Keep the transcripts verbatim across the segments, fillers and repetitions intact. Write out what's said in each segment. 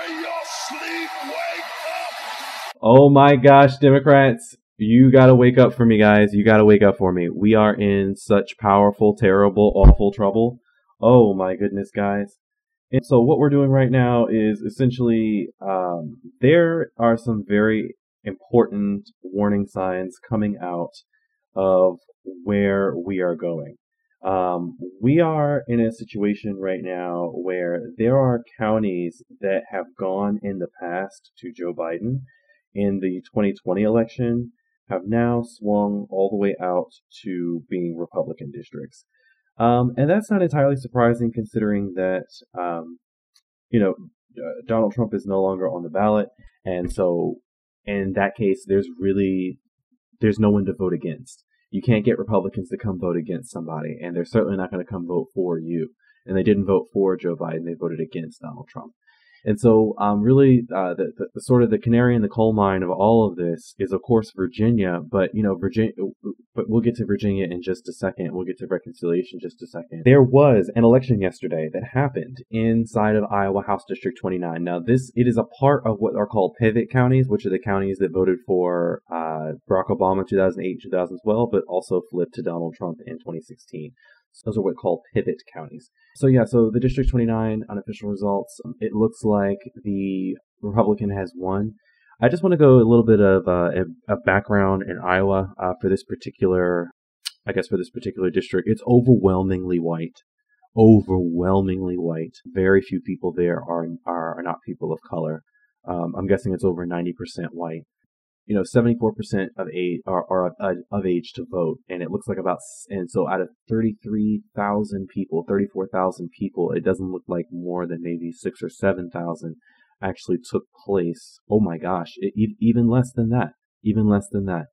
out of your sleep. Wake up. Oh my gosh, Democrats. You gotta wake up for me, guys. You gotta wake up for me. We are in such powerful, terrible, awful trouble. Oh my goodness, guys. And so what we're doing right now is essentially um, there are some very important warning signs coming out of where we are going. Um, we are in a situation right now where there are counties that have gone in the past to Joe Biden in the twenty twenty election have now swung all the way out to being Republican districts. Um, and that's not entirely surprising considering that, um, you know, uh, Donald Trump is no longer on the ballot. And so in that case, there's really, there's no one to vote against. You can't get Republicans to come vote against somebody, and they're certainly not going to come vote for you. And they didn't vote for Joe Biden. They voted against Donald Trump. And so um, really uh, the, the, the sort of the canary in the coal mine of all of this is, of course, Virginia. But, you know, Virginia, but we'll get to Virginia in just a second. We'll get to reconciliation in just a second. There was an election yesterday that happened inside of Iowa House District twenty-nine. Now, this it is a part of what are called pivot counties, which are the counties that voted for uh, Barack Obama in two thousand eight and two thousand twelve, but also flipped to Donald Trump in twenty sixteen. Those are what are called pivot counties. So yeah, so the District twenty-nine unofficial results, it looks like the Republican has won. I just want to go a little bit of uh, a, a background in Iowa uh, for this particular, I guess for this particular district. It's overwhelmingly white, overwhelmingly white. Very few people there are, are, are not people of color. Um, I'm guessing it's over ninety percent white. You know, seventy-four percent of age are, are of, of age to vote, and it looks like about, and so out of thirty-three thousand people, thirty-four thousand people, it doesn't look like more than maybe six or seven thousand actually took place. Oh my gosh, it, even less than that, even less than that.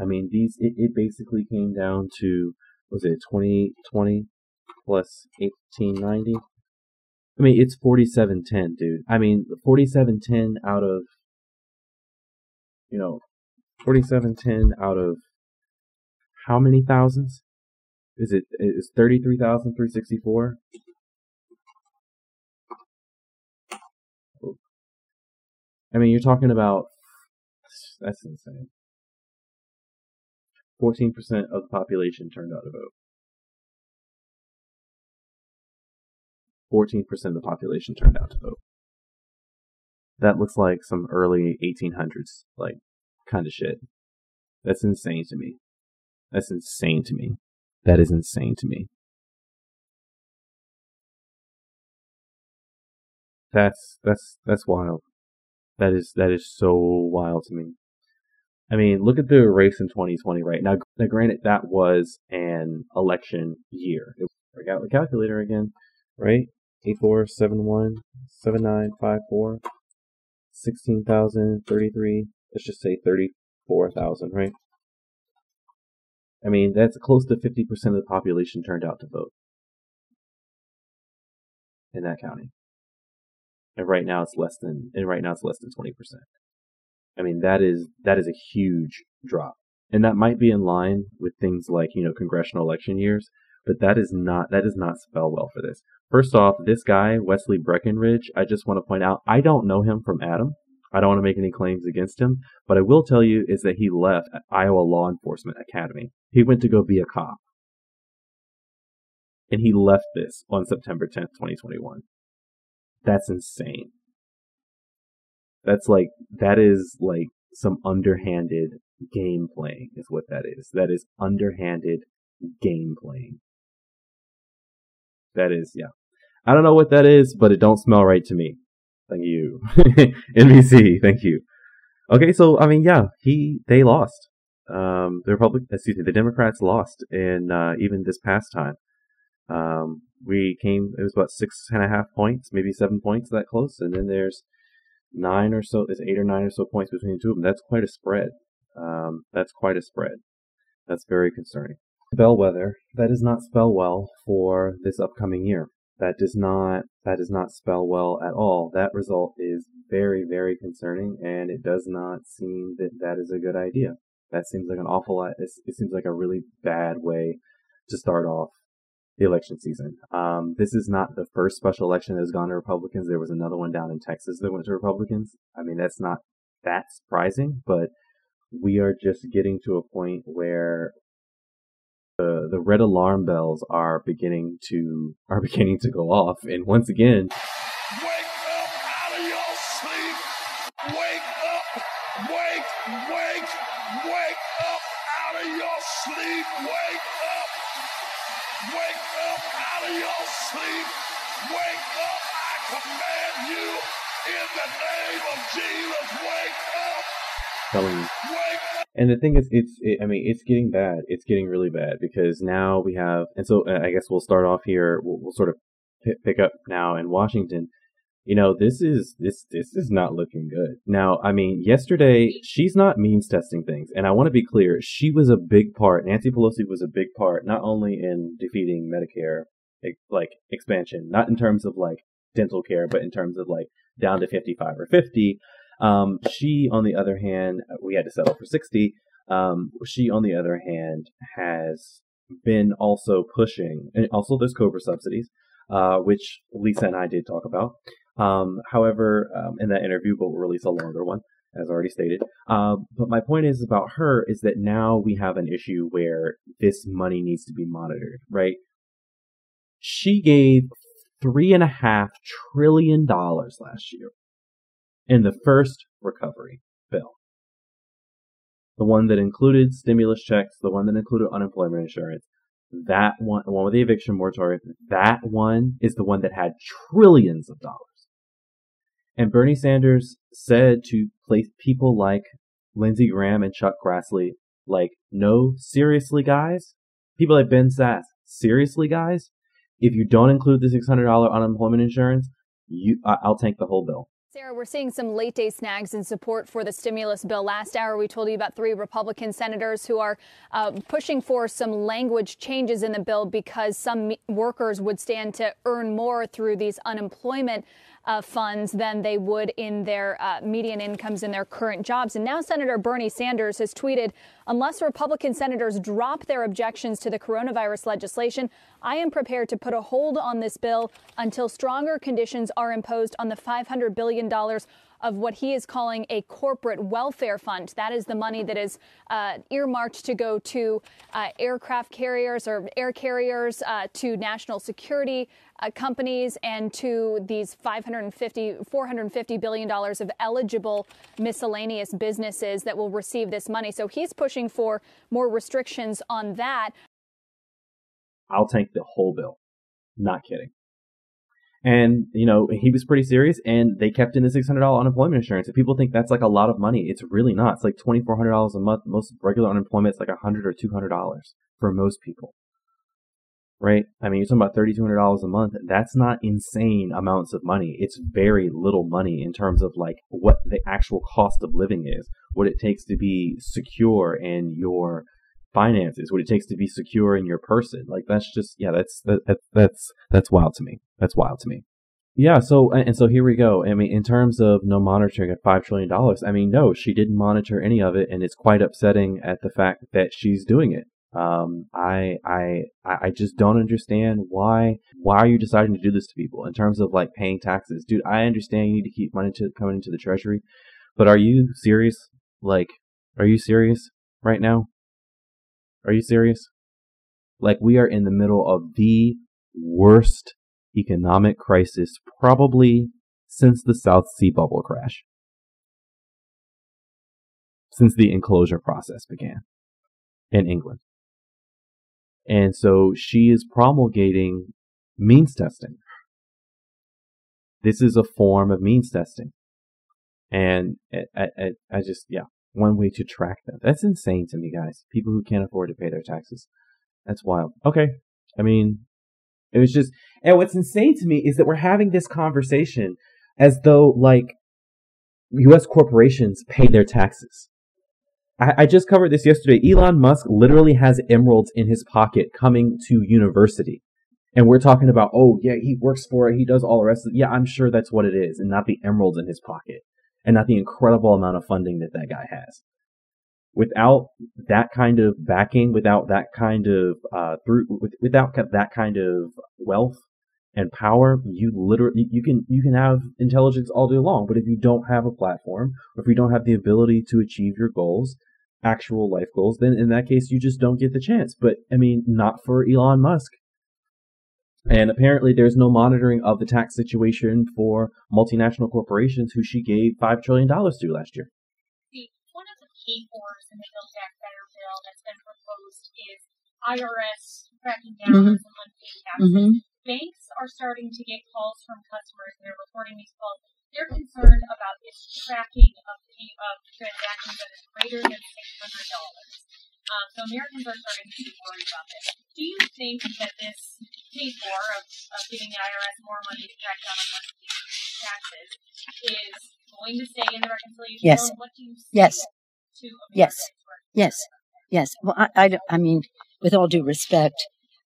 I mean, these, it, it basically came down to, was it twenty twenty plus eighteen ninety? I mean, it's forty-seven ten, dude. I mean, forty-seven ten out of, you know, forty-seven ten out of how many thousands? Is it is thirty-three thousand three hundred sixty-four? I mean, you're talking about, that's insane. fourteen percent of the population turned out to vote. fourteen percent of the population turned out to vote. That looks like some early eighteen hundreds, like, kind of shit. That's insane to me. That's insane to me. That is insane to me. That's, that's, that's wild. That is, that is so wild to me. I mean, look at the race in twenty twenty right now. Now, granted, that was an election year. It, I got the calculator again, right? eight four seven one seven nine five four. sixteen thousand thirty-three, let's just say thirty-four thousand, right? I mean, that's close to fifty percent of the population turned out to vote in that county. And right now it's less than and right now it's less than twenty percent. I mean, that is that is a huge drop. And that might be in line with things like, you know, congressional election years, but that is not that does not spell well for this. First off, this guy, Wesley Breckenridge, I just want to point out, I don't know him from Adam. I don't want to make any claims against him, but I will tell you is that he left Iowa Law Enforcement Academy. He went to go be a cop. And he left this on September tenth, twenty twenty-one. That's insane. That's like, that is like some underhanded game playing is what that is. That is underhanded game playing. That is, yeah. I don't know what that is, but it don't smell right to me. Thank you. N B C, thank you. Okay, so, I mean, yeah, he, they lost. Um, the Republic, excuse me, the Democrats lost in, uh, even this past time. Um, we came, it was about six and a half points, maybe seven points that close, and then there's nine or so, there's eight or nine or so points between the two of them. That's quite a spread. Um, that's quite a spread. That's very concerning. Bellwether, that does not spell well for this upcoming year. That does not that does not spell well at all. That result is very, very concerning, and it does not seem that that is a good idea. That seems like an awful lot. It seems like a really bad way to start off the election season. Um, this is not the first special election that has gone to Republicans. There was another one down in Texas that went to Republicans. I mean, that's not that surprising, but we are just getting to a point where the the red alarm bells are beginning to are beginning to go off, and once again. And the thing is, it's, it, I mean, it's getting bad. It's getting really bad because now we have, and so I guess we'll start off here. We'll, we'll sort of pick up now in Washington. You know, this is, this, this is not looking good. Now, I mean, yesterday, she's not means testing things. And I want to be clear. She was a big part. Nancy Pelosi was a big part, not only in defeating Medicare, like expansion, not in terms of like dental care, but in terms of like down to fifty-five or fifty. Um, she, on the other hand, we had to settle for sixty. Um, she, on the other hand, has been also pushing, and also there's COBRA subsidies, uh, which Lisa and I did talk about. Um, however, um, in that interview, but we'll release a longer one, as already stated. Um, but my point is about her is that now we have an issue where this money needs to be monitored, right? She gave three and a half trillion dollars last year. In the first recovery bill, the one that included stimulus checks, the one that included unemployment insurance, that one, the one with the eviction moratorium, that one is the one that had trillions of dollars. And Bernie Sanders said to place people like Lindsey Graham and Chuck Grassley, like, no, seriously, guys, people like Ben Sasse, seriously, guys, if you don't include the six hundred dollars unemployment insurance, you, I, I'll tank the whole bill. Sarah, we're seeing some late day snags in support for the stimulus bill. Last hour, we told you about three Republican senators who are uh, pushing for some language changes in the bill because some workers would stand to earn more through these unemployment uh, funds than they would in their uh, median incomes in their current jobs. And now Senator Bernie Sanders has tweeted, unless Republican senators drop their objections to the coronavirus legislation, I am prepared to put a hold on this bill until stronger conditions are imposed on the five hundred billion dollars of what he is calling a corporate welfare fund. That is the money that is uh, earmarked to go to uh, aircraft carriers or air carriers, uh, to national security uh, companies, and to these five hundred fifty, four hundred fifty billion dollars of eligible miscellaneous businesses that will receive this money. So he's pushing for more restrictions on that. I'll tank the whole bill. Not kidding. And, you know, he was pretty serious, and they kept in the six hundred dollars unemployment insurance. If people think that's like a lot of money, it's really not. It's like twenty-four hundred dollars a month. Most regular unemployment is like one hundred or two hundred dollars for most people, right? I mean, you're talking about three thousand two hundred dollars a month. That's not insane amounts of money. It's very little money in terms of like what the actual cost of living is, what it takes to be secure in your finances, what it takes to be secure in your person. Like, that's just, yeah, that's that, that, that's that's wild to me. That's wild to me. Yeah. So and so here we go. I mean, in terms of no monitoring at five trillion dollars, I mean, no, she didn't monitor any of it, and it's quite upsetting at the fact that she's doing it. Um, I I I just don't understand why why are you deciding to do this to people in terms of like paying taxes, dude. I understand you need to keep money to coming into the treasury, but are you serious? Like, are you serious right now? Are you serious? Like, we are in the middle of the worst economic crisis probably since the South Sea bubble crash. Since the enclosure process began in England. And so she is promulgating means testing. This is a form of means testing. And I, I, I just, yeah. One way to track them. That's insane to me, guys. People who can't afford to pay their taxes. That's wild. Okay. I mean, it was just... And what's insane to me is that we're having this conversation as though, like, U S corporations pay their taxes. I, I just covered this yesterday. Elon Musk literally has emeralds in his pocket coming to university. And we're talking about, oh, yeah, he works for it. He does all the rest of it. Yeah, I'm sure that's what it is. And not the emeralds in his pocket. And not the incredible amount of funding that that guy has. without that kind of backing, without that kind of uh, through, without that kind of wealth and power, you literally you can you can have intelligence all day long, but if you don't have a platform, or if you don't have the ability to achieve your goals, actual life goals, then in that case you just don't get the chance. But I mean, not for Elon Musk. And apparently there's no monitoring of the tax situation for multinational corporations who she gave five trillion dollars to last year. See, one of the key horrors in the Build Back Better bill that's been proposed is I R S cracking down mm-hmm. on some unpaid taxes. Mm-hmm. Banks are starting to get calls from customers, and they're reporting these calls. They're concerned about this tracking of, pay, of transactions that is greater than six hundred dollars. Um, so Americans are starting to be worried about this. Do you think that this case war of, of giving the I R S more money to crack down on taxes is going to stay in the reconciliation? Yes. What do you yes. To yes. Yes. Yes. Well, I, I, I mean, with all due respect,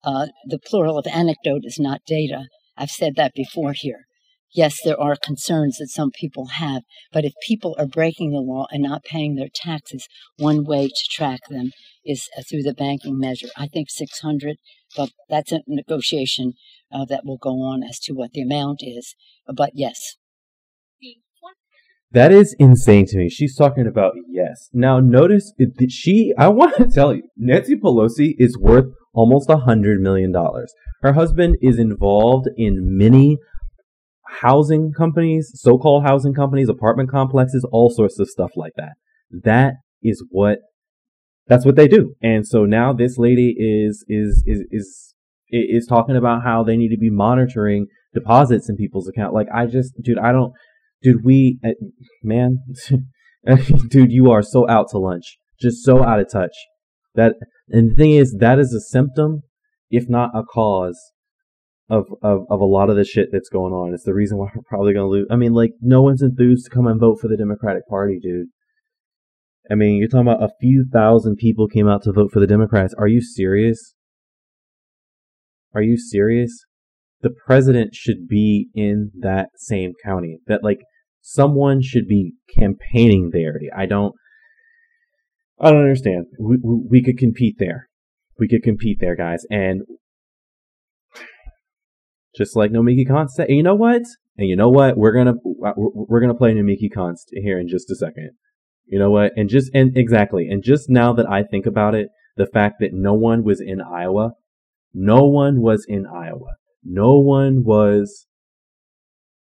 uh, the plural of anecdote is not data. I've said that before here. Yes, there are concerns that some people have, but if people are breaking the law and not paying their taxes, one way to track them is through the banking measure. I think six hundred, but that's a negotiation uh, that will go on as to what the amount is. But yes. That is insane to me. She's talking about yes. Now, notice that she, I want to tell you, Nancy Pelosi is worth almost one hundred million dollars. Her husband is involved in many housing companies, so-called housing companies, apartment complexes, all sorts of stuff like that. That is what, that's what they do. And so now this lady is, is, is, is, is talking about how they need to be monitoring deposits in people's account. Like, I just, dude, I don't, dude, we, uh, man, dude, you are so out to lunch, just so out of touch. That, and the thing is, that is a symptom, if not a cause, Of, of of a lot of the shit that's going on. It's the reason why we're probably going to lose. I mean, like, no one's enthused to come and vote for the Democratic Party, dude. I mean, you're talking about a few thousand people came out to vote for the Democrats. Are you serious? Are you serious? The president should be in that same county. That, like, someone should be campaigning there. I don't, I don't understand. We, we, we could compete there. We could compete there, guys. And just like Nomiki Konst said, and you know what? And you know what? We're gonna we're gonna play Nomiki Konst here in just a second. You know what? And just and exactly. And just now that I think about it, the fact that no one was in Iowa, no one was in Iowa, no one was,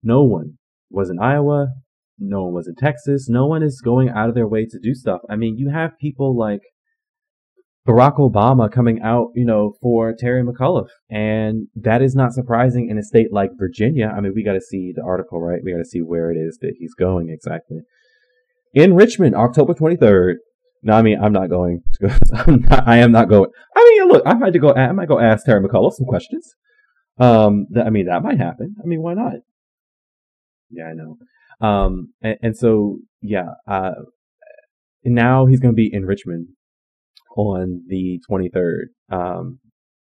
no one was in Iowa, no one was in Texas, no one is going out of their way to do stuff. I mean, you have people like Barack Obama coming out, you know, for Terry McAuliffe. And that is not surprising in a state like Virginia. I mean, we got to see the article, right? We got to see where it is that he's going exactly. In Richmond, October twenty-third. No, I mean, I'm not going to go. I'm not, I am not going. I mean, look, I might go, I might go ask Terry McAuliffe some questions. Um, that, I mean, that might happen. I mean, why not? Yeah, I know. Um, and, and so, yeah, uh, now he's going to be in Richmond on the twenty-third. Um,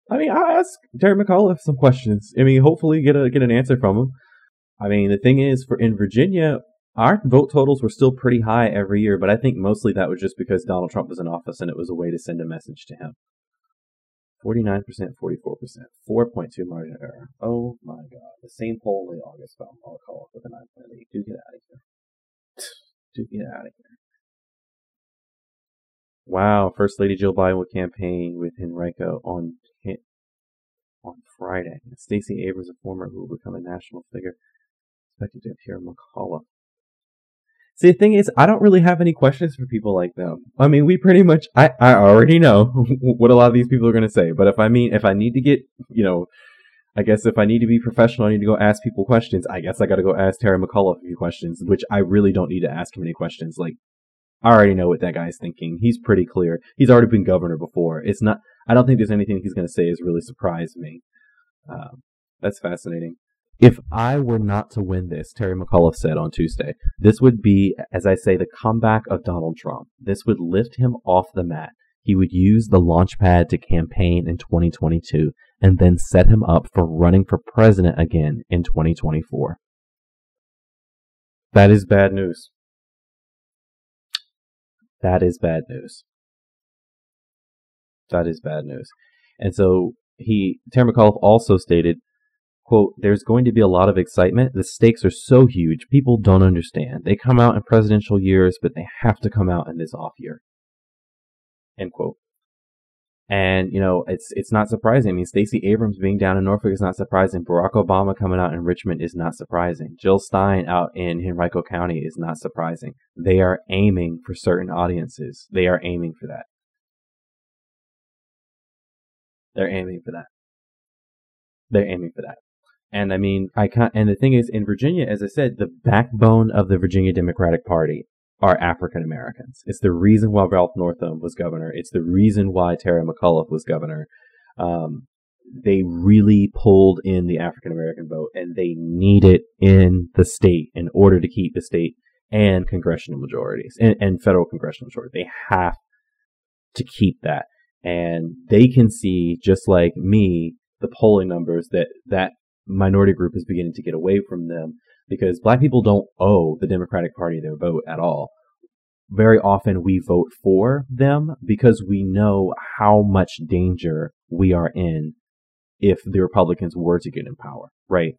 I mean, I'll ask Terry McAuliffe some questions. I mean, hopefully get a, get an answer from him. I mean, the thing is, for in Virginia, our vote totals were still pretty high every year, but I think mostly that was just because Donald Trump was in office and it was a way to send a message to him. forty-nine percent, forty-four percent, four point two margin of error. Oh my God. The same poll late August found I'll call up with a nine point eight. Do get out of here. Do get out of here. Wow, First Lady Jill Biden will campaign with Henrico on on Friday. Stacey Abrams, a former who will become a national figure, expected to appear in McCullough. See, the thing is, I don't really have any questions for people like them. I mean, we pretty much, I, I already know what a lot of these people are going to say. But if I mean, if I need to get, you know, I guess if I need to be professional, I need to go ask people questions. I guess I got to go ask Terry McAuliffe a few questions, which I really don't need to ask him any questions. Like, I already know what that guy's thinking. He's pretty clear. He's already been governor before. It's not. I don't think there's anything he's going to say has really surprised me. Um, that's fascinating. If I were not to win this, Terry McAuliffe said on Tuesday, this would be, as I say, the comeback of Donald Trump. This would lift him off the mat. He would use the launch pad to campaign in twenty twenty-two and then set him up for running for president again in twenty twenty-four. That is bad news. That is bad news. That is bad news. And so he, Terry McAuliffe also stated, quote, there's going to be a lot of excitement. The stakes are so huge. People don't understand. They come out in presidential years, but they have to come out in this off year. End quote. And, you know, it's it's not surprising. I mean, Stacey Abrams being down in Norfolk is not surprising. Barack Obama coming out in Richmond is not surprising. Jill Stein out in Henrico County is not surprising. They are aiming for certain audiences. They are aiming for that. They're aiming for that. They're aiming for that. And I mean, I can't, and the thing is, in Virginia, as I said, the backbone of the Virginia Democratic Party are African Americans. It's the reason why Ralph Northam was governor. It's the reason why Terry McAuliffe was governor. Um, they really pulled in the African American vote, and they need it in the state in order to keep the state and congressional majorities and, and federal congressional majority. They have to keep that, and they can see, just like me, the polling numbers that that minority group is beginning to get away from them. Because black people don't owe the Democratic Party their vote at all. Very often we vote for them because we know how much danger we are in if the Republicans were to get in power, right?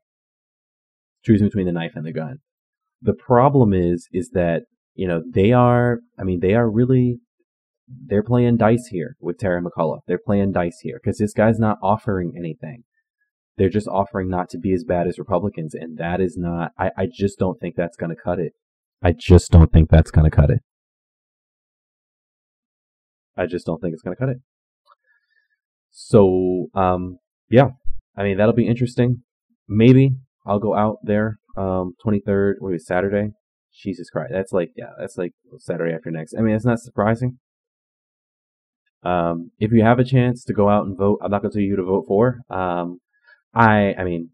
Choosing between the knife and the gun. The problem is, is that, you know, they are, I mean, they are really, they're playing dice here with Terry McAuliffe. They're playing dice here because this guy's not offering anything. They're just offering not to be as bad as Republicans, and that is not... I, I just don't think that's going to cut it. I just don't think that's going to cut it. I just don't think it's going to cut it. So, um, yeah. I mean, that'll be interesting. Maybe I'll go out there um, twenty-third, what is it, Saturday? Jesus Christ. That's like, yeah, that's like Saturday after next. I mean, it's not surprising. Um, if you have a chance to go out and vote, I'm not going to tell you who to vote for. Um, I I mean,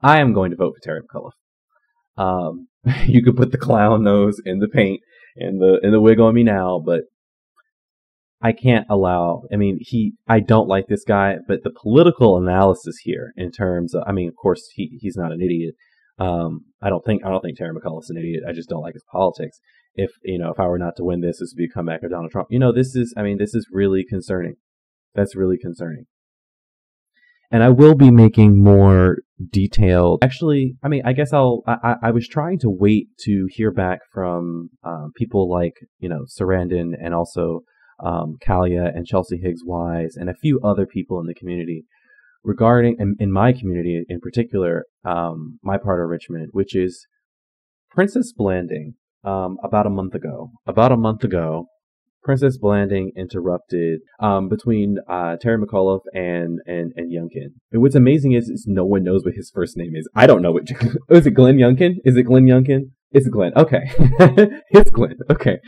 I am going to vote for Terry McAuliffe. Um, you could put the clown nose in the paint and the in the wig on me now, but I can't allow. I mean, he. I don't like this guy, but the political analysis here, in terms of, I mean, of course, he he's not an idiot. Um, I don't think I don't think Terry McAuliffe's an idiot. I just don't like his politics. If you know, if I were not to win this, this would be a comeback of Donald Trump. You know, this is. I mean, this is really concerning. That's really concerning. And I will be making more detailed... Actually, I mean, I guess I'll... I, I was trying to wait to hear back from um, people like, you know, Sarandon and also um, Kalia and Chelsea Higgs Wise and a few other people in the community regarding, in, in my community in particular, um, my part of Richmond, which is Princess Blanding, um, about a month ago. About a month ago, Princess Blanding interrupted um, between uh, Terry McAuliffe and, and, and Youngkin. And what's amazing is, is no one knows what his first name is. I don't know what... Oh, is it Glenn Youngkin? Is it Glenn Youngkin? It's Glenn. Okay. It's Glenn. Okay.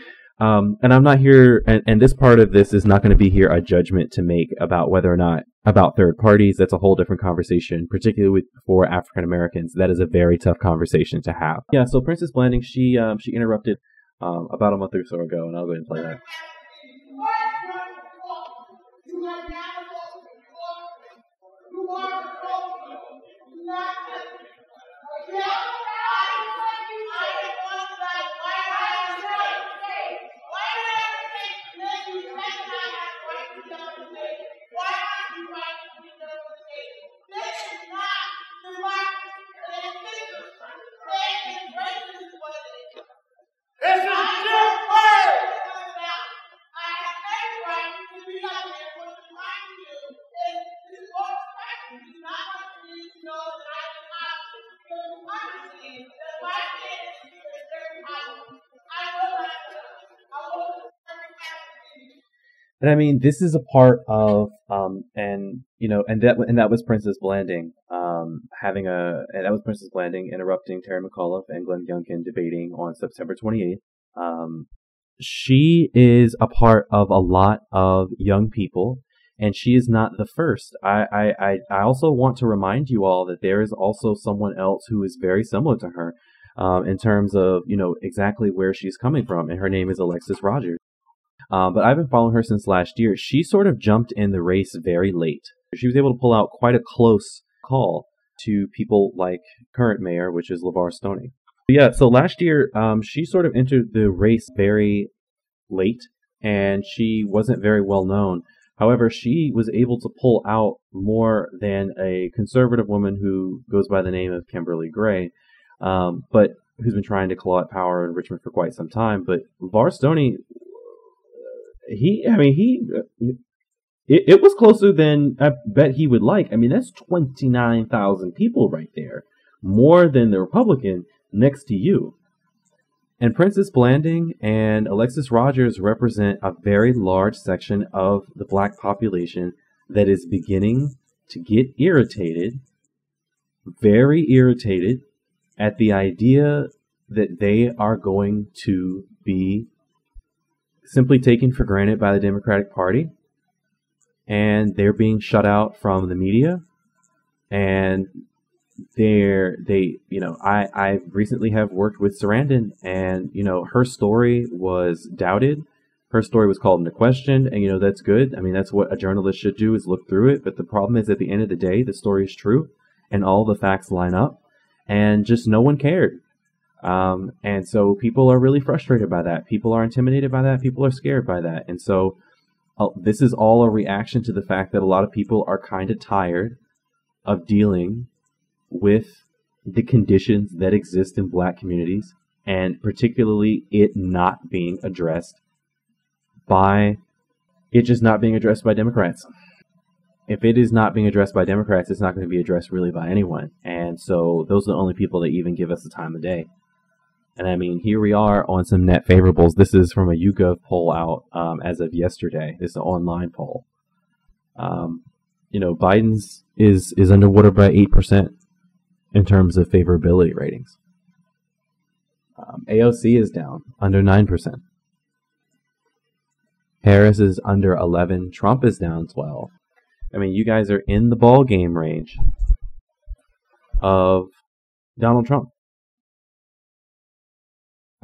Um, and I'm not here... And, and this part of this is not going to be here a judgment to make about whether or not... About third parties. That's a whole different conversation, particularly with, for African Americans. That is a very tough conversation to have. Yeah, so Princess Blanding, she, um, she interrupted... Um, about a month or so ago, and I'll go ahead and play that. It's not your word! I have every right to be out there for the time you is this old question. You do not want to know that I am not your democracy. That's why I can't do it every time. I will not do it. I will not. And I mean, this is a part of, um, and, you know, and that, and that was Princess Blanding, um, having a, and that was Princess Blanding interrupting Terry McAuliffe and Glenn Youngkin debating on September twenty-eighth. Um, she is a part of a lot of young people, and she is not the first. I, I, I also want to remind you all that there is also someone else who is very similar to her, um, in terms of, you know, exactly where she's coming from, and her name is Alexis Rogers. Um, but I've been following her since last year. She sort of jumped in the race very late. She was able to pull out quite a close call to people like current mayor, which is LeVar Stoney. Yeah, so last year, um, she sort of entered the race very late, and she wasn't very well known. However, she was able to pull out more than a conservative woman who goes by the name of Kimberly Gray, um, but who's been trying to claw at power in Richmond for quite some time. But LeVar Stoney, he, I mean, he, it, it was closer than I bet he would like. I mean, that's twenty-nine thousand people right there, more than the Republican next to you. And Princess Blanding and Alexis Rogers represent a very large section of the black population that is beginning to get irritated, very irritated, at the idea that they are going to be simply taken for granted by the Democratic Party, and they're being shut out from the media, and There, they, you know, I, I recently have worked with Sarandon, and, you know, her story was doubted. Her story was called into question, and, you know, that's good. I mean, that's what a journalist should do, is look through it. But the problem is, at the end of the day, the story is true, and all the facts line up, and just no one cared. Um, and so people are really frustrated by that. People are intimidated by that. People are scared by that. And so uh, this is all a reaction to the fact that a lot of people are kind of tired of dealing with the conditions that exist in black communities, and particularly it not being addressed by, it just not being addressed by Democrats. If it is not being addressed by Democrats, it's not going to be addressed really by anyone. And so those are the only people that even give us the time of day. And I mean, here we are on some net favorables. This is from a YouGov poll out um, as of yesterday. This is an online poll. Um, you know, Biden's is, is underwater by eight percent. In terms of favorability ratings. Um, A O C is down under nine percent. Harris is under eleven. Trump is down twelve. I mean, you guys are in the ball game range of Donald Trump.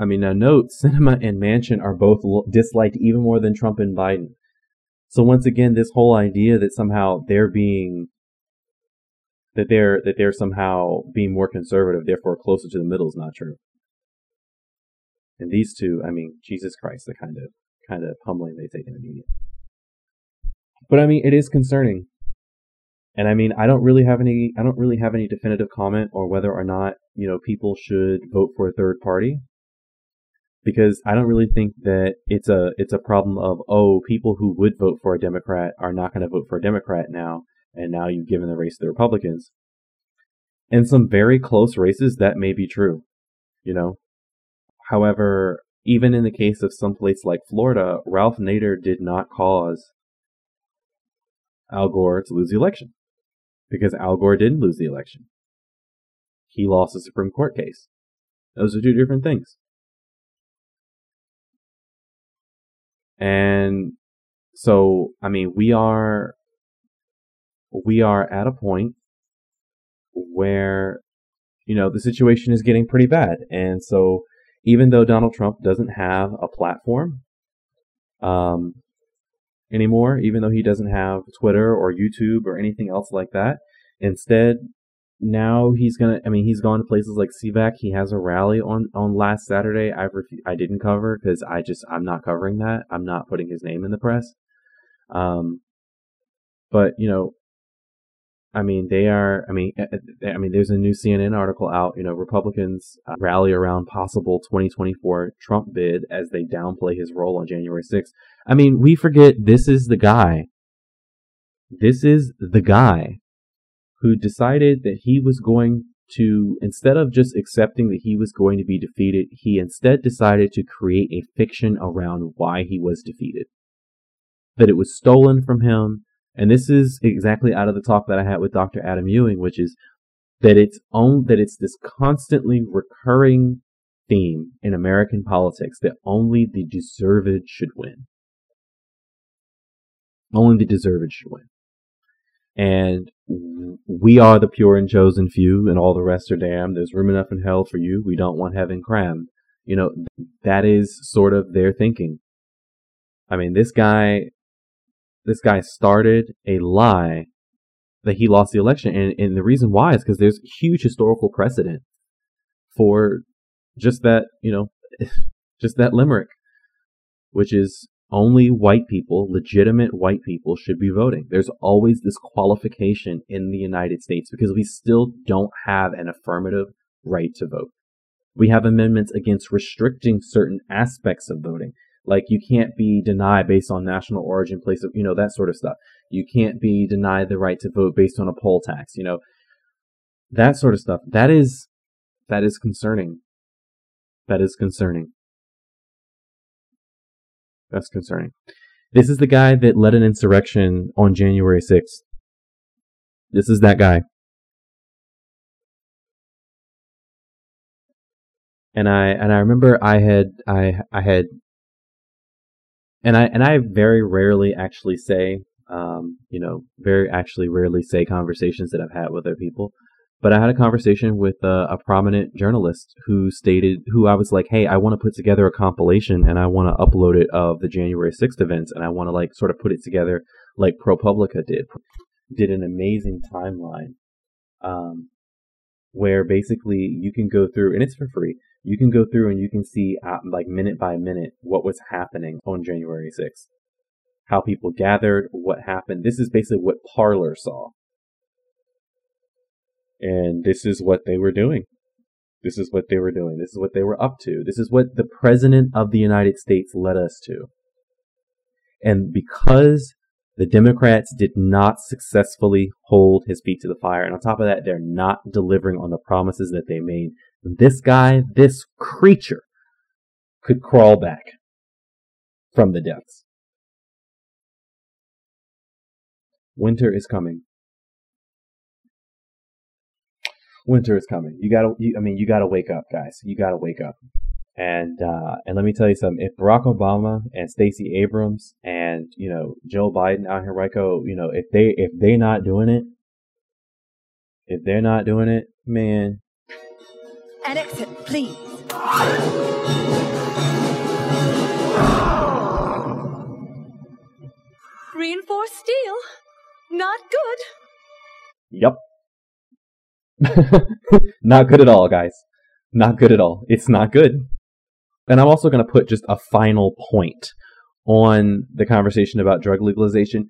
I mean, now note, Sinema and Manchin are both disliked even more than Trump and Biden. So once again, this whole idea that somehow they're being That they're that they're somehow being more conservative, therefore closer to the middle, is not true. And these two, I mean, Jesus Christ, the kind of kind of humbling they take in the media. But I mean, it is concerning. And I mean, I don't really have any I don't really have any definitive comment on whether or not, you know, people should vote for a third party. Because I don't really think that it's a it's a problem of, oh, people who would vote for a Democrat are not going to vote for a Democrat now. And now you've given the race to the Republicans. In some very close races, that may be true, you know. However, even in the case of some place like Florida, Ralph Nader did not cause Al Gore to lose the election, because Al Gore didn't lose the election. He lost the Supreme Court case. Those are two different things. And so, I mean, we are... We are at a point where, you know, the situation is getting pretty bad. And so even though Donald Trump doesn't have a platform um, anymore, even though he doesn't have Twitter or YouTube or anything else like that, instead now he's going to, I mean, he's gone to places like C VAC. He has a rally on, on last Saturday. I refu- I didn't cover because I just, I'm not covering that. I'm not putting his name in the press. Um, but, you know, I mean, they are, I mean, I mean, there's a new C N N article out, you know, Republicans uh, rally around possible twenty twenty-four Trump bid as they downplay his role on January sixth. I mean, we forget this is the guy. This is the guy who decided that he was going to, instead of just accepting that he was going to be defeated, he instead decided to create a fiction around why he was defeated. That it was stolen from him. And this is exactly out of the talk that I had with Doctor Adam Ewing, which is that it's own that it's this constantly recurring theme in American politics that only the deserved should win. Only the deserved should win. And we are the pure and chosen few, and all the rest are damned. There's room enough in hell for you. We don't want heaven crammed. You know, that is sort of their thinking. I mean, this guy... This guy started a lie that he lost the election. And, and the reason why is because there's huge historical precedent for Just that, you know, just that limerick, which is only white people, legitimate white people, should be voting. There's always this qualification in the United States because we still don't have an affirmative right to vote. We have amendments against restricting certain aspects of voting. Like, you can't be denied based on national origin, place of, you know, that sort of stuff. You can't be denied the right to vote based on a poll tax, you know, that sort of stuff. That is, that is concerning. That is concerning. That's concerning. This is the guy that led an insurrection on January sixth. This is that guy. And I, and I remember I had, I, I had, And I and I very rarely actually say, um, you know, very actually rarely say conversations that I've had with other people. But I had a conversation with a, a prominent journalist who stated, who I was like, hey, I want to put together a compilation and I want to upload it of the January sixth events. And I want to like sort of put it together like ProPublica did, did an amazing timeline um, where basically you can go through, and it's for free. You can go through and you can see uh, like minute by minute what was happening on January sixth, how people gathered, what happened. This is basically what Parler saw. And this is what they were doing. This is what they were doing. This is what they were up to. This is what the president of the United States led us to. And because the Democrats did not successfully hold his feet to the fire, and on top of that, they're not delivering on the promises that they made, this guy, this creature, could crawl back from the depths. Winter is coming. Winter is coming. You gotta, you, I mean, you gotta wake up, guys. You gotta wake up. And uh, and let me tell you something. If Barack Obama and Stacey Abrams and you know Joe Biden out here, Rico, you know, if they if they're not doing it, if they're not doing it, man. An exit, please. Reinforced steel. Not good. Yep. Not good at all, guys. Not good at all. It's not good. And I'm also going to put just a final point on the conversation about drug legalization.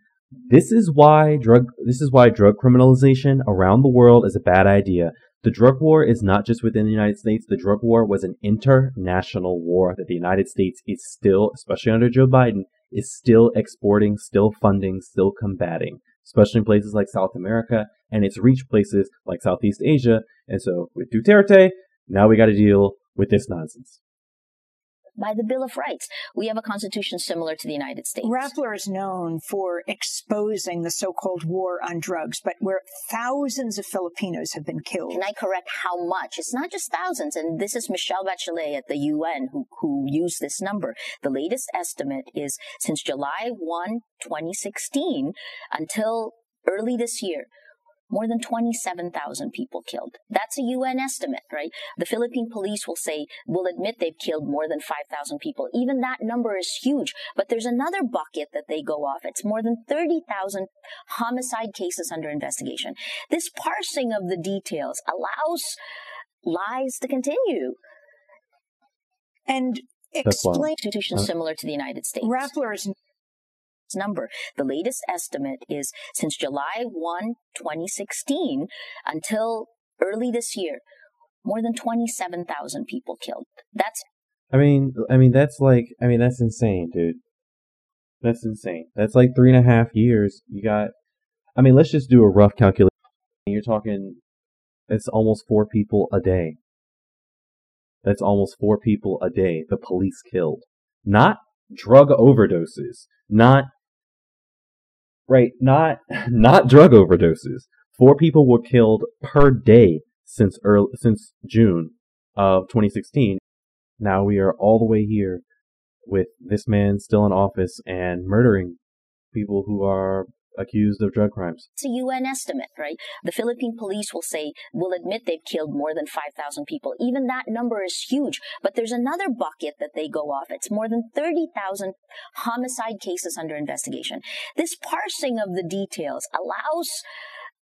This is why drug this is why drug criminalization around the world is a bad idea. The drug war is not just within the United States. The drug war was an international war that the United States is still, especially under Joe Biden, is still exporting, still funding, still combating, especially in places like South America, and it's reached places like Southeast Asia. And so with Duterte, now we got to deal with this nonsense. By the Bill of Rights. We have a constitution similar to the United States. Rappler is known for exposing the so-called war on drugs, but where thousands of Filipinos have been killed. Can I correct how much? It's not just thousands, and this is Michelle Bachelet at the U N who, who used this number. The latest estimate is since July first, twenty sixteen, until early this year, more than twenty-seven thousand people killed. That's a U N estimate, right? The Philippine police will say, will admit they've killed more than five thousand people. Even that number is huge. But there's another bucket that they go off. It's more than thirty thousand homicide cases under investigation. This parsing of the details allows lies to continue. And explain institutions huh? similar to the United States. Rappler is number. The latest estimate is since July first, twenty sixteen, until early this year, more than twenty-seven thousand people killed. That's. I mean, I mean, that's like, I mean, that's insane, dude. That's insane. That's like three and a half years. You got, I mean, let's just do a rough calculation. You're talking, it's almost four people a day. That's almost four people a day the police killed. Not drug overdoses. Not. Right, not not drug overdoses. Four people were killed per day since early, since June of twenty sixteen. Now we are all the way here with this man still in office and murdering people who are accused of drug crimes. It's a U N estimate, right? The Philippine police will say, will admit they've killed more than five thousand people. Even that number is huge. But there's another bucket that they go off. It's more than thirty thousand homicide cases under investigation. This parsing of the details allows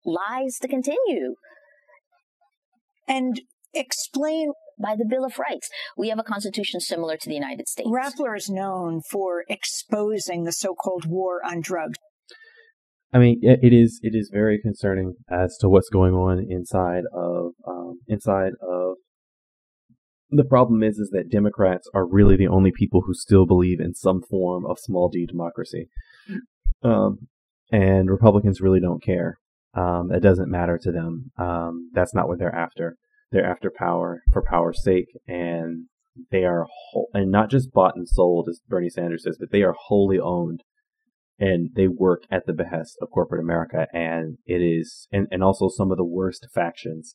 lies to continue. And explain by the Bill of Rights. We have a constitution similar to the United States. Rappler is known for exposing the so-called war on drugs. I mean, it is it is very concerning as to what's going on inside of um, inside of. The problem is, is that Democrats are really the only people who still believe in some form of small d democracy, um, and Republicans really don't care. Um, it doesn't matter to them. Um, that's not what they're after. They're after power for power's sake, and they are whole, and not just bought and sold, as Bernie Sanders says, but they are wholly owned. And they work at the behest of corporate America, and it is, and, and also some of the worst factions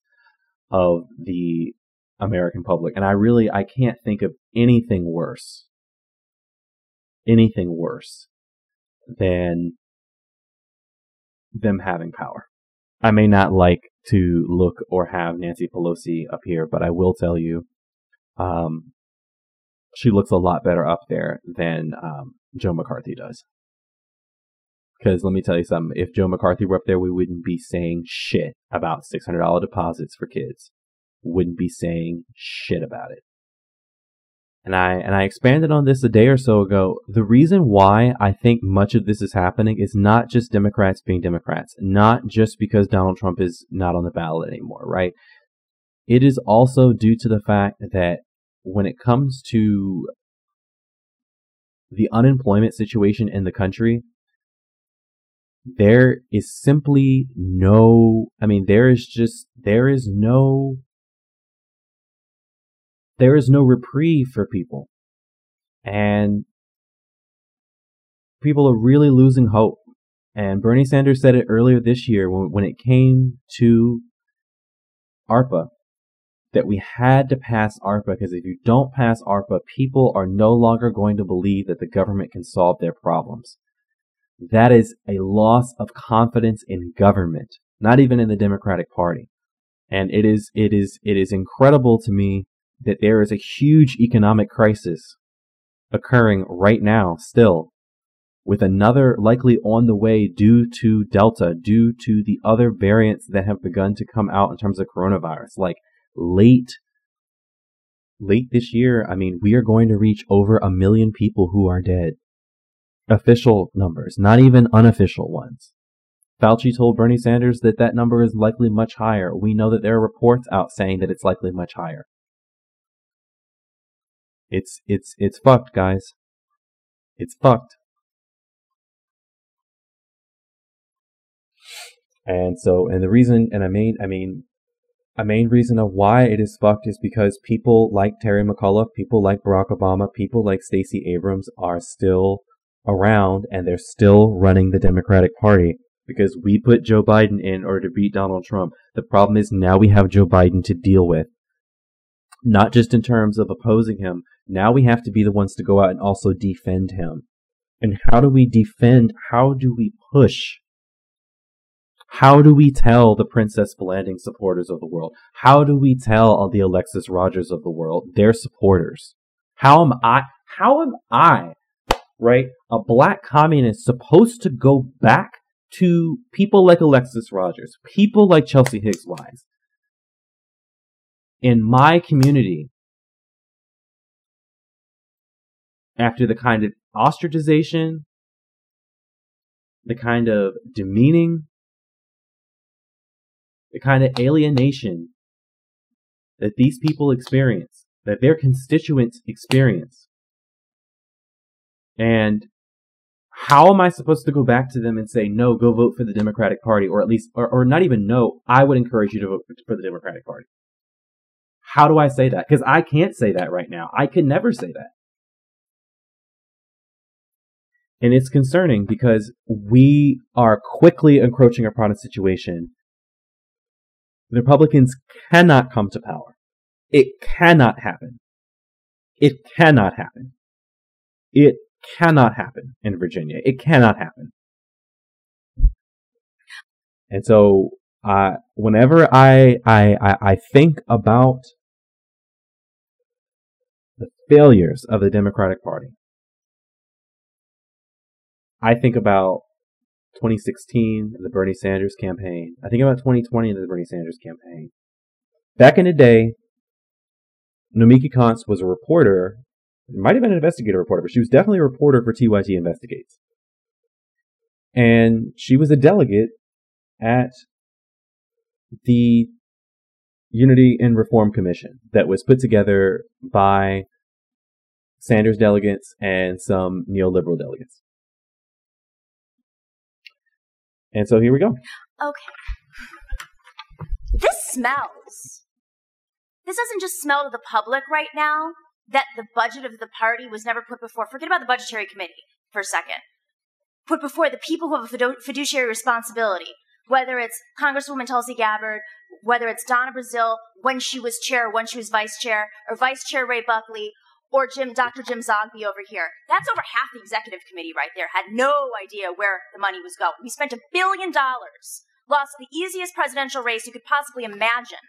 of the American public. And I really, I can't think of anything worse, anything worse than them having power. I may not like to look or have Nancy Pelosi up here, but I will tell you, um, she looks a lot better up there than um, Joe McCarthy does. Because let me tell you something, if Joe McCarthy were up there, we wouldn't be saying shit about six hundred dollars deposits for kids. Wouldn't be saying shit about it. And I and I expanded on this a day or so ago. The reason why I think much of this is happening is not just Democrats being Democrats, not just because Donald Trump is not on the ballot anymore, right? It is also due to the fact that when it comes to the unemployment situation in the country, there is simply no, I mean, there is just, there is no, there is no reprieve for people. And people are really losing hope. And Bernie Sanders said it earlier this year when, when it came to ARPA, that we had to pass ARPA, because if you don't pass ARPA, people are no longer going to believe that the government can solve their problems. That is a loss of confidence in government, not even in the Democratic Party. And it is, it is, it is incredible to me that there is a huge economic crisis occurring right now still, with another likely on the way due to Delta, due to the other variants that have begun to come out in terms of coronavirus. Like late, late this year, I mean, we are going to reach over a million people who are dead. Official numbers, not even unofficial ones. Fauci told Bernie Sanders that that number is likely much higher. We know that there are reports out saying that it's likely much higher. It's it's it's fucked, guys. It's fucked. And so, and the reason, and I mean, I mean, a main reason of why it is fucked is because people like Terry McAuliffe, people like Barack Obama, people like Stacey Abrams are still around, and they're still running the Democratic Party because we put Joe Biden in order to beat Donald Trump. The problem is now we have Joe Biden to deal with, not just in terms of opposing him. Now we have to be the ones to go out and also defend him. And how do we defend? How do we push? How do we tell the Princess Blanding supporters of the world? How do we tell all the Alexis Rogers of the world, their supporters? How am I? How am I? Right? A black communist supposed to go back to people like Alexis Rogers, people like Chelsea Higgs Wise. In my community, after the kind of ostracization, the kind of demeaning, the kind of alienation that these people experience, that their constituents experience. And how am I supposed to go back to them and say, no, go vote for the Democratic Party, or at least, or, or not even no, I would encourage you to vote for the Democratic Party. How do I say that? Because I can't say that right now. I can never say that. And it's concerning because we are quickly encroaching upon a situation. The Republicans cannot come to power. It cannot happen. It cannot happen. It cannot happen in Virginia. It cannot happen. And so, uh, whenever I, I, I, I think about the failures of the Democratic Party, I think about twenty sixteen and the Bernie Sanders campaign. I think about twenty twenty and the Bernie Sanders campaign. Back in the day, Nomiki Konst was a reporter, might have been an investigative reporter, but she was definitely a reporter for T Y T Investigates. And she was a delegate at the Unity and Reform Commission that was put together by Sanders delegates and some neoliberal delegates. And so here we go. Okay. This smells. This doesn't just smell to the public right now that the budget of the party was never put before. Forget about the Budgetary Committee for a second. Put before the people who have a fiduciary responsibility, whether it's Congresswoman Tulsi Gabbard, whether it's Donna Brazile, when she was chair, when she was vice chair, or Vice Chair Ray Buckley, or Jim, Doctor Jim Zogby over here. That's over half the executive committee right there. Had no idea where the money was going. We spent a billion dollars, lost the easiest presidential race you could possibly imagine,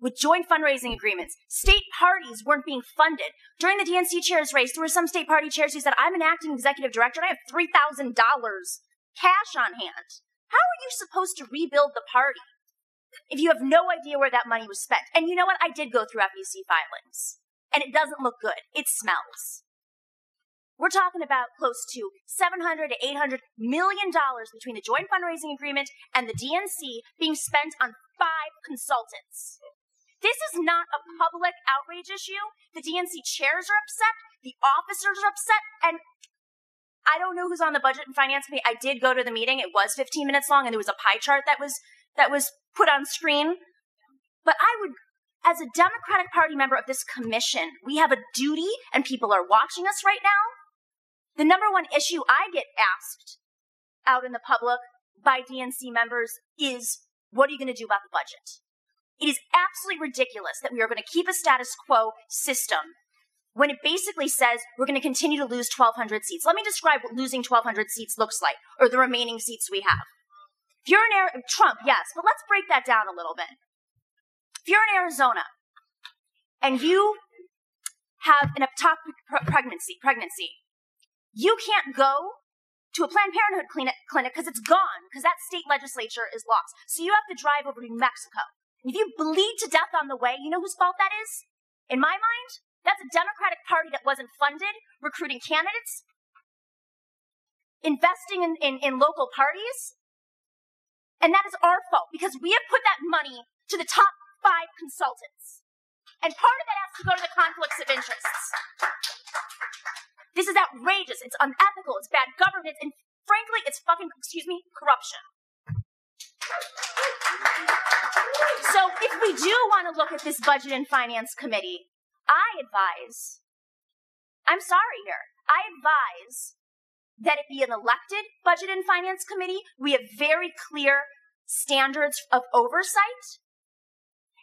with joint fundraising agreements. State parties weren't being funded. During the D N C chair's race, there were some state party chairs who said, I'm an acting executive director and I have three thousand dollars cash on hand. How are you supposed to rebuild the party if you have no idea where that money was spent? And you know what? I did go through F E C filings. And it doesn't look good. It smells. We're talking about close to seven hundred to eight hundred million dollars between the joint fundraising agreement and the D N C being spent on five consultants. This is not a public outrage issue. The D N C chairs are upset. The officers are upset. And I don't know who's on the Budget and Finance Committee. I did go to the meeting. It was fifteen minutes long, and there was a pie chart that was that was put on screen. But I would... As a Democratic Party member of this commission, we have a duty, and people are watching us right now. The number one issue I get asked out in the public by D N C members is, what are you going to do about the budget? It is absolutely ridiculous that we are going to keep a status quo system when it basically says we're going to continue to lose twelve hundred seats. Let me describe what losing twelve hundred seats looks like, or the remaining seats we have. If you're an era- Trump, yes, but let's break that down a little bit. If you're in Arizona and you have an ectopic pr- pregnancy, pregnancy, you can't go to a Planned Parenthood clinic because it's gone, because that state legislature is lost. So you have to drive over to New Mexico. And if you bleed to death on the way, you know whose fault that is? In my mind, that's a Democratic Party that wasn't funded, recruiting candidates, investing in, in, in local parties. And that is our fault, because we have put that money to the top five consultants. And part of that has to go to the conflicts of interests. This is outrageous, it's unethical, it's bad governance, and frankly, it's fucking, excuse me, corruption. So if we do want to look at this Budget and Finance Committee, I advise, I'm sorry here, I advise that it be an elected Budget and Finance Committee. We have very clear standards of oversight,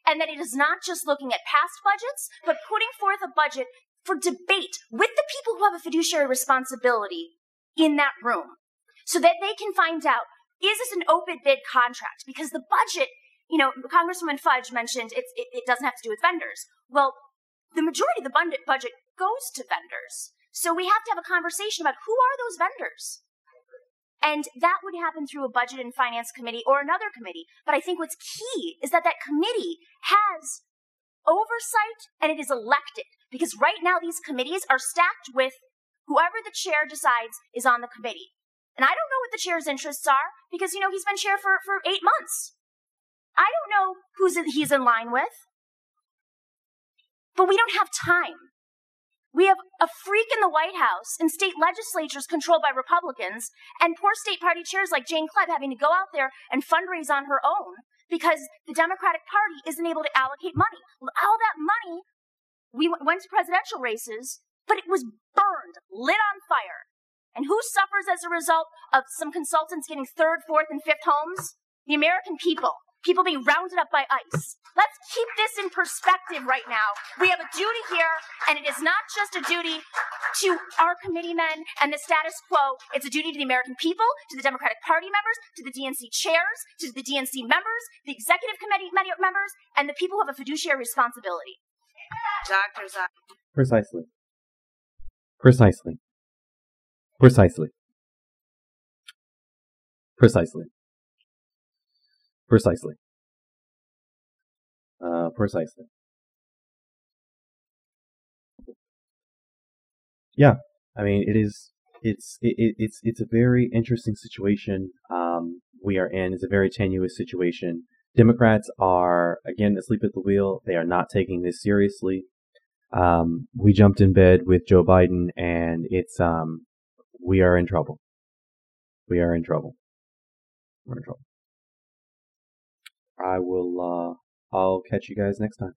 and that it is not just looking at past budgets, but putting forth a budget for debate with the people who have a fiduciary responsibility in that room, so that they can find out, is this an open bid contract? Because the budget, you know, Congresswoman Fudge mentioned it, it, it doesn't have to do with vendors. Well, the majority of the budget goes to vendors. So we have to have a conversation about who are those vendors? And that would happen through a Budget and Finance Committee or another committee. But I think what's key is that that committee has oversight and it is elected. Because right now these committees are stacked with whoever the chair decides is on the committee. And I don't know what the chair's interests are because, you know, he's been chair for, for eight months. I don't know who he's in line with. But we don't have time. We have a freak in the White House and state legislatures controlled by Republicans and poor state party chairs like Jane Klebb having to go out there and fundraise on her own because the Democratic Party isn't able to allocate money. All that money, we went to presidential races, but it was burned, lit on fire. And who suffers as a result of some consultants getting third, fourth, and fifth homes? The American people. People being rounded up by ICE. Let's keep this in perspective right now. We have a duty here, and it is not just a duty to our committeemen and the status quo. It's a duty to the American people, to the Democratic Party members, to the D N C chairs, to the D N C members, the executive committee members, and the people who have a fiduciary responsibility. Doctors. Precisely. Precisely. Precisely. Precisely. Precisely. Uh, precisely. Yeah, I mean, it is. It's it, it's it's a very interesting situation um, we are in. It's a very tenuous situation. Democrats are again asleep at the wheel. They are not taking this seriously. Um, we jumped in bed with Joe Biden, and it's um, we are in trouble. We are in trouble. We're in trouble. I will. Uh, I'll catch you guys next time.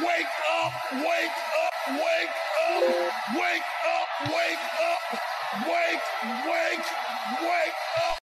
Wake up! Wake up! Wake up! Wake up! Wake up! Wake! Wake! Wake up!